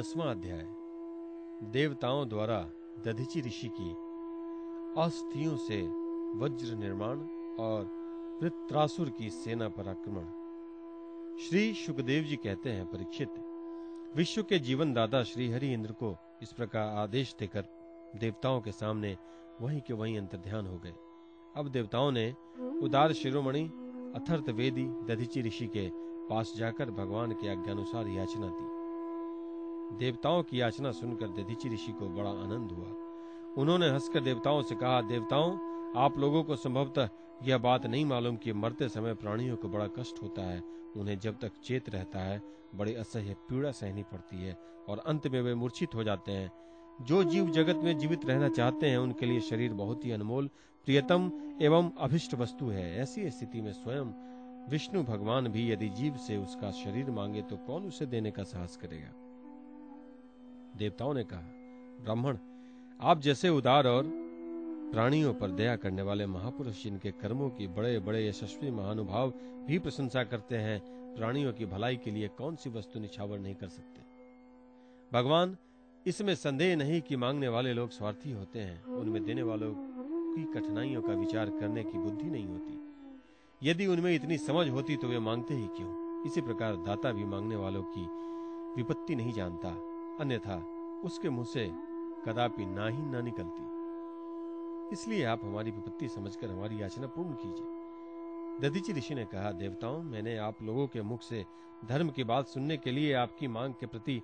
10वां अध्याय। देवताओं द्वारा दधीचि ऋषि की अस्थियों से वज्र निर्माण और वृत्रासुर की सेना पर आक्रमण। श्री शुकदेव जी कहते हैं, परीक्षित, विश्व के जीवन दाता श्री हरि इंद्र को इस प्रकार आदेश देकर देवताओं के सामने वहीं के वहीं अंतर्ध्यान हो गए। अब देवताओं ने उदार शिरोमणि अथर्व वेदी दधीचि ऋषि के पास जाकर भगवान के आज्ञानुसार याचना दी। देवताओं की याचना सुनकर दधीचि ऋषि को बड़ा आनंद हुआ। उन्होंने हंसकर देवताओं से कहा, देवताओं, आप लोगों को संभवतः यह बात नहीं मालूम कि मरते समय प्राणियों को बड़ा कष्ट होता है। उन्हें जब तक चेत रहता है बड़ी असह्य पीड़ा सहनी पड़ती है और अंत में वे मूर्छित हो जाते हैं। जो जीव जगत में जीवित रहना चाहते हैं उनके लिए शरीर बहुत ही अनमोल, प्रियतम एवं अभिष्ट वस्तु है। ऐसी स्थिति में स्वयं विष्णु भगवान भी यदि जीव से उसका शरीर मांगे तो कौन उसे देने का साहस करेगा। देवताओं ने कहा, ब्राह्मण, आप जैसे उदार और प्राणियों पर दया करने वाले महापुरुष जिनके कर्मों की बड़े बड़े यशस्वी महानुभाव भी प्रशंसा करते हैं, प्राणियों की भलाई के लिए कौन सी वस्तु निछावर नहीं कर सकते। भगवान, इसमें संदेह नहीं कि मांगने वाले लोग स्वार्थी होते हैं। उनमें देने वालों की कठिनाइयों का विचार करने की बुद्धि नहीं होती। यदि उनमें इतनी समझ होती तो वे मांगते ही क्यों। इसी प्रकार दाता भी मांगने वालों की विपत्ति नहीं जानता, अन्यथा उसके मुंह से कदापि ना ही ना निकलती। इसलिए आप हमारी विपत्ति समझकर हमारी याचना पूर्ण कीजिए। दधीचि ऋषि ने कहा, देवताओं, मैंने आप लोगों के मुख से धर्म की बात सुनने के लिए आपकी मांग के प्रति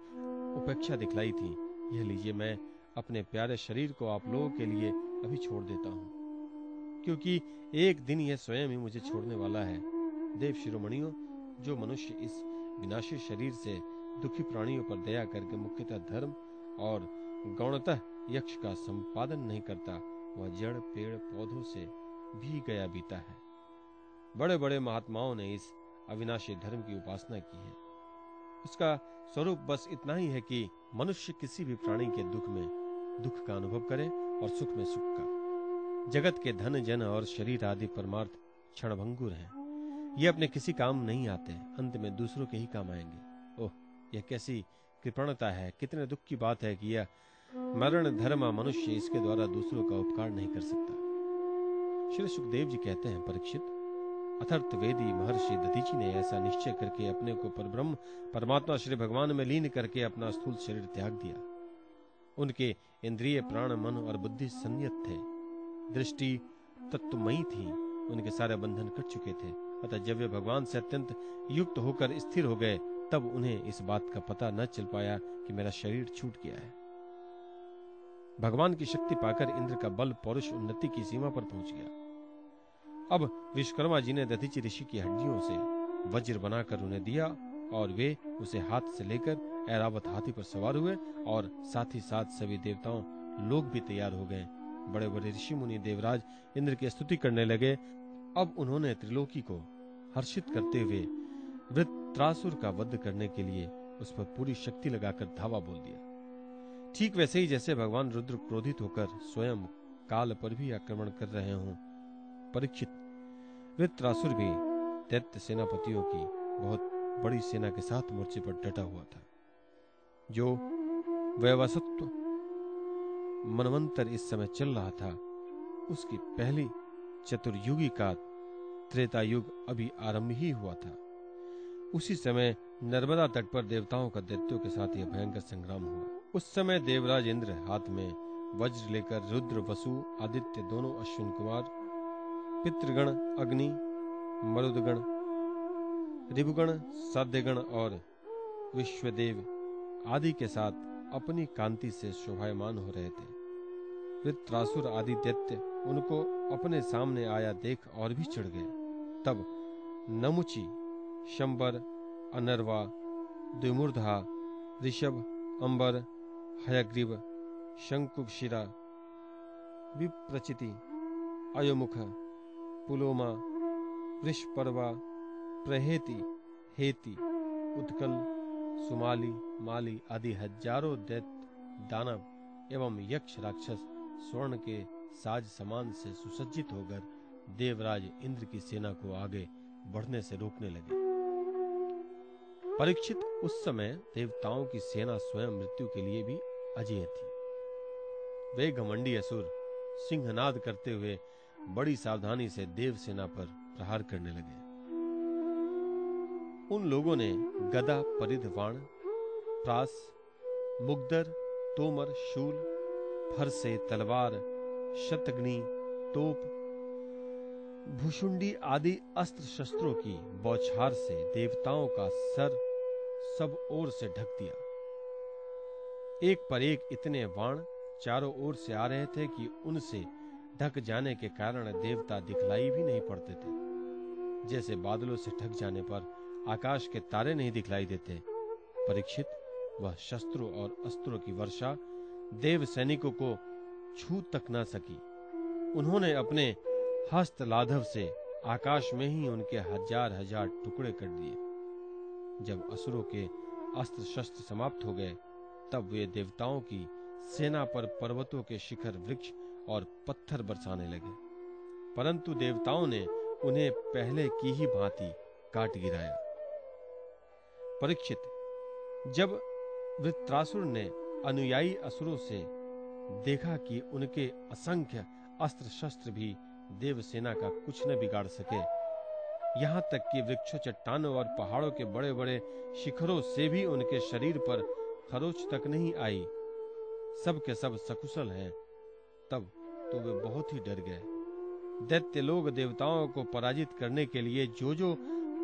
उपेक्षा दिखलाई थी। यह लीजिए, मैं अपने प्यारे शरीर को आप लोगों के लिए अभी छोड़ देता हूँ, क्योंकि एक दिन यह स्वयं ही मुझे छोड़ने वाला है। देव शिरोमणियों, जो मनुष्य इस विनाशी शरीर से दुखी प्राणियों पर दया करके मुख्यतः धर्म और गौणतः यक्ष का संपादन नहीं करता, वह जड़ पेड़ पौधों से भी गया बीता है। बड़े बड़े महात्माओं ने इस अविनाशी धर्म की उपासना की है। उसका स्वरूप बस इतना ही है कि मनुष्य किसी भी प्राणी के दुख में दुख का अनुभव करे और सुख में सुख का। जगत के धन जन और शरीर आदि परमार्थ क्षणभंगुर हैं। ये अपने किसी काम नहीं आते, अंत में दूसरों के ही काम आएंगे। ओह, यह कैसी कृपणता है, कितने दुख की बात है कि यह मरण धर्मा मनुष्य इसके द्वारा दूसरों का उपकार नहीं कर सकता। श्री सुखदेव जी कहते हैं, परीक्षित, अथर्ववेदी महर्षि दधीचि ने ऐसा निश्चय करके अपने को परब्रह्म परमात्मा श्री भगवान में लीन करके अपना स्थूल शरीर त्याग दिया। उनके इंद्रिय, प्राण, मन और बुद्धि संयत थे, दृष्टि तत्वमयी थी, उनके सारे बंधन कट चुके थे। अतः जब वे भगवान से अत्यंत युक्त होकर स्थिर हो गए तब उन्हें इस बात का पता न चल पाया कि मेरा शरीर छूट गया है। भगवान की शक्ति पाकर इंद्र का बल पौरुष उन्नति की सीमा पर पहुंच गया। अब विश्वकर्मा जी ने दधीचि ऋषि की हड्डियों से वज्र बनाकर उन्हें दिया और वे उसे हाथ से लेकर एरावत हाथी पर सवार हुए और साथ ही साथ सभी देवताओं लोग भी तैयार हो गए। बड़े बड़े ऋषि मुनि देवराज इंद्र की स्तुति करने लगे। अब उन्होंने त्रिलोकी को हर्षित करते हुए वृत्रासुर का वध करने के लिए उस पर पूरी शक्ति लगाकर धावा बोल दिया। ठीक वैसे ही जैसे भगवान रुद्र क्रोधित होकर स्वयं काल पर भी आक्रमण कर रहे हों। परीक्षित, वृत्रासुर भी दैत्य सेनापतियों की बहुत बड़ी सेना के साथ मोर्चे पर डटा हुआ था। जो व्यवसत्व मनवंतर इस समय चल रहा था, उसकी पहली चतुर्युगी का त्रेता युग अभी आरंभ ही हुआ था। उसी समय नर्मदा तट पर देवताओं का दैत्यों के साथ यह भयंकर संग्राम हुआ। उस समय देवराज इंद्र हाथ में वज्र लेकर रुद्र, वसु, आदित्य, दोनों अश्विन कुमार, पितृगण, अग्नि, मरुदगण, ऋभुगण, साध्यगण और विश्वदेव आदि के साथ अपनी कांति से शोभायमान हो रहे थे। वृत्रासुर आदि दैत्य उनको अपने सामने आया देख और भी चिढ़ गए। तब नमुची, शंबर, अनरवा, दुमुर्धा, ऋषभ, अम्बर, हयग्रीव, शंकुभिरा, विप्रचिति, आयोमुख, पुलोमा, वृषपर्व, प्रहेति, हेति, उत्कल, सुमाली, माली आदि हजारों दैत्य, दानव एवं यक्ष राक्षस स्वर्ण के साज सामान से सुसज्जित होकर देवराज इंद्र की सेना को आगे बढ़ने से रोकने लगे। परीक्षित, उस समय देवताओं की सेना स्वयं मृत्यु के लिए भी अजेय थी। वे घमंडी असुर सिंहनाद करते हुए बड़ी सावधानी से देव सेना पर प्रहार करने लगे। उन लोगों ने गदा, परिध, बाण, प्रास, मुग्दर, तोमर, शूल, फरसे, तलवार, शतग्नि, तोप, भुशुंडी आदि अस्त्र शस्त्रों की बौछार से देवताओं का सर सब ओर से ढक दिया। एक पर एक इतने बाण चारों ओर से आ रहे थे कि उनसे ढक जाने के कारण देवता दिखलाई भी नहीं पड़ते थे। जैसे बादलों से ढक जाने पर आकाश के तारे नहीं दिखलाई देते, परीक्षित, वह शस्त्रों और अस्त्रों की वर्षा देव सैनिकों को छू तक न सकी। उन्होंने अपने हस्त लाघव से आकाश में ही उनके हजार हजार टुकड़े कर दिए। जब असुरों के अस्त्र शस्त्र समाप्त हो गए, तब वे देवताओं की सेना पर पर्वतों के शिखर, वृक्ष और पत्थर बरसाने लगे, परंतु देवताओं ने उन्हें पहले की ही भांति काट गिराया। परीक्षित, जब वृत्रासुर ने अनुयायी असुरों से देखा कि उनके असंख्य अस्त्र शस्त्र भी देव सेना का कुछ न बिगाड़ सके, यहाँ तक कि वृक्षों, चट्टानों और पहाड़ों के बड़े बड़े शिखरों से भी उनके शरीर पर खरोच तक नहीं आई, सब के सब सकुशल हैं, तब तो वे बहुत ही डर गए। दैत्य लोग देवताओं को पराजित करने के लिए जो जो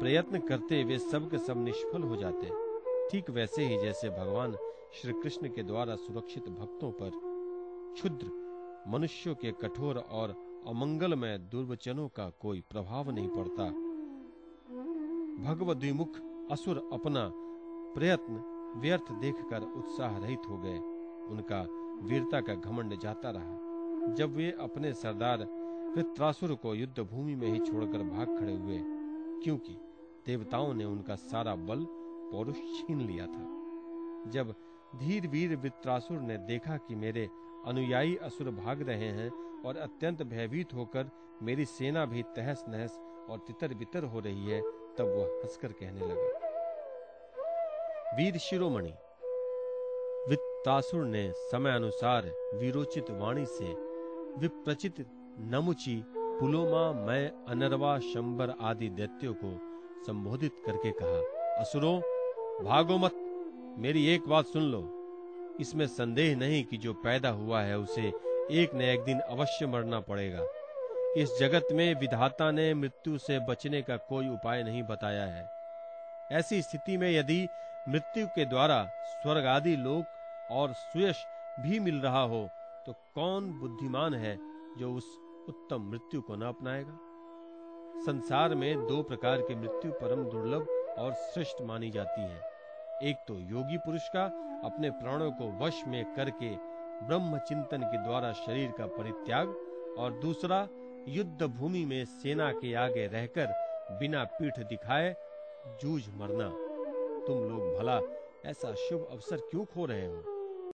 प्रयत्न करते, वे सब के सब निष्फल हो जाते, ठीक वैसे ही जैसे भगवान श्री कृष्ण के द्वारा सुरक्षित भक्तों पर क्षुद्र मनुष्यों के कठोर और अमंगलमय दुर्वचनों का कोई प्रभाव नहीं पड़ता। भगवद्विमुख असुर अपना प्रयत्न व्यर्थ देखकर उत्साह रहित हो गए। उनका वीरता का घमंड जाता रहा। जब वे अपने सरदार वृत्रासुर को युद्ध भूमि में ही छोड़कर भाग खड़े हुए, क्योंकि देवताओं ने उनका सारा बल पौरुष छीन लिया था। जब धीर वीर वृत्रासुर ने देखा कि मेरे अनुयायी असुर भाग रहे हैं और अत्यंत भयभीत होकर मेरी सेना भी तहस नहस और तितर बितर हो रही है, तब वह हंसकर कहने लगा, वीर शिरोमणि, वृत्रासुर ने समय अनुसार वीरोचित वाणी से विप्रचित, नमुची, पुलोमा, मैं, अनरवा, शंबर आदि दैत्यों को संबोधित करके कहा, असुरों, भागो मत, मेरी एक बात सुन लो। इसमें संदेह नहीं कि जो पैदा हुआ है उसे एक न एक दिन अवश्य मरना पड़ेगा। इस जगत में विधाता ने मृत्यु से बचने का कोई उपाय नहीं बताया है। ऐसी स्थिति में यदि मृत्यु के द्वारा स्वर्ग आदि लोक और सुयश भी मिल रहा हो, तो कौन बुद्धिमान है जो उस उत्तम मृत्यु को न अपनाएगा। संसार में दो प्रकार की मृत्यु परम दुर्लभ और श्रेष्ठ मानी जाती है। एक तो योगी पुरुष का अपने प्राणों को वश में करके ब्रह्म चिंतन के द्वारा शरीर का परित्याग, और दूसरा युद्ध भूमि में सेना के आगे रहकर बिना पीठ दिखाए जूझ मरना। तुम लोग भला ऐसा शुभ अवसर क्यों खो रहे हो।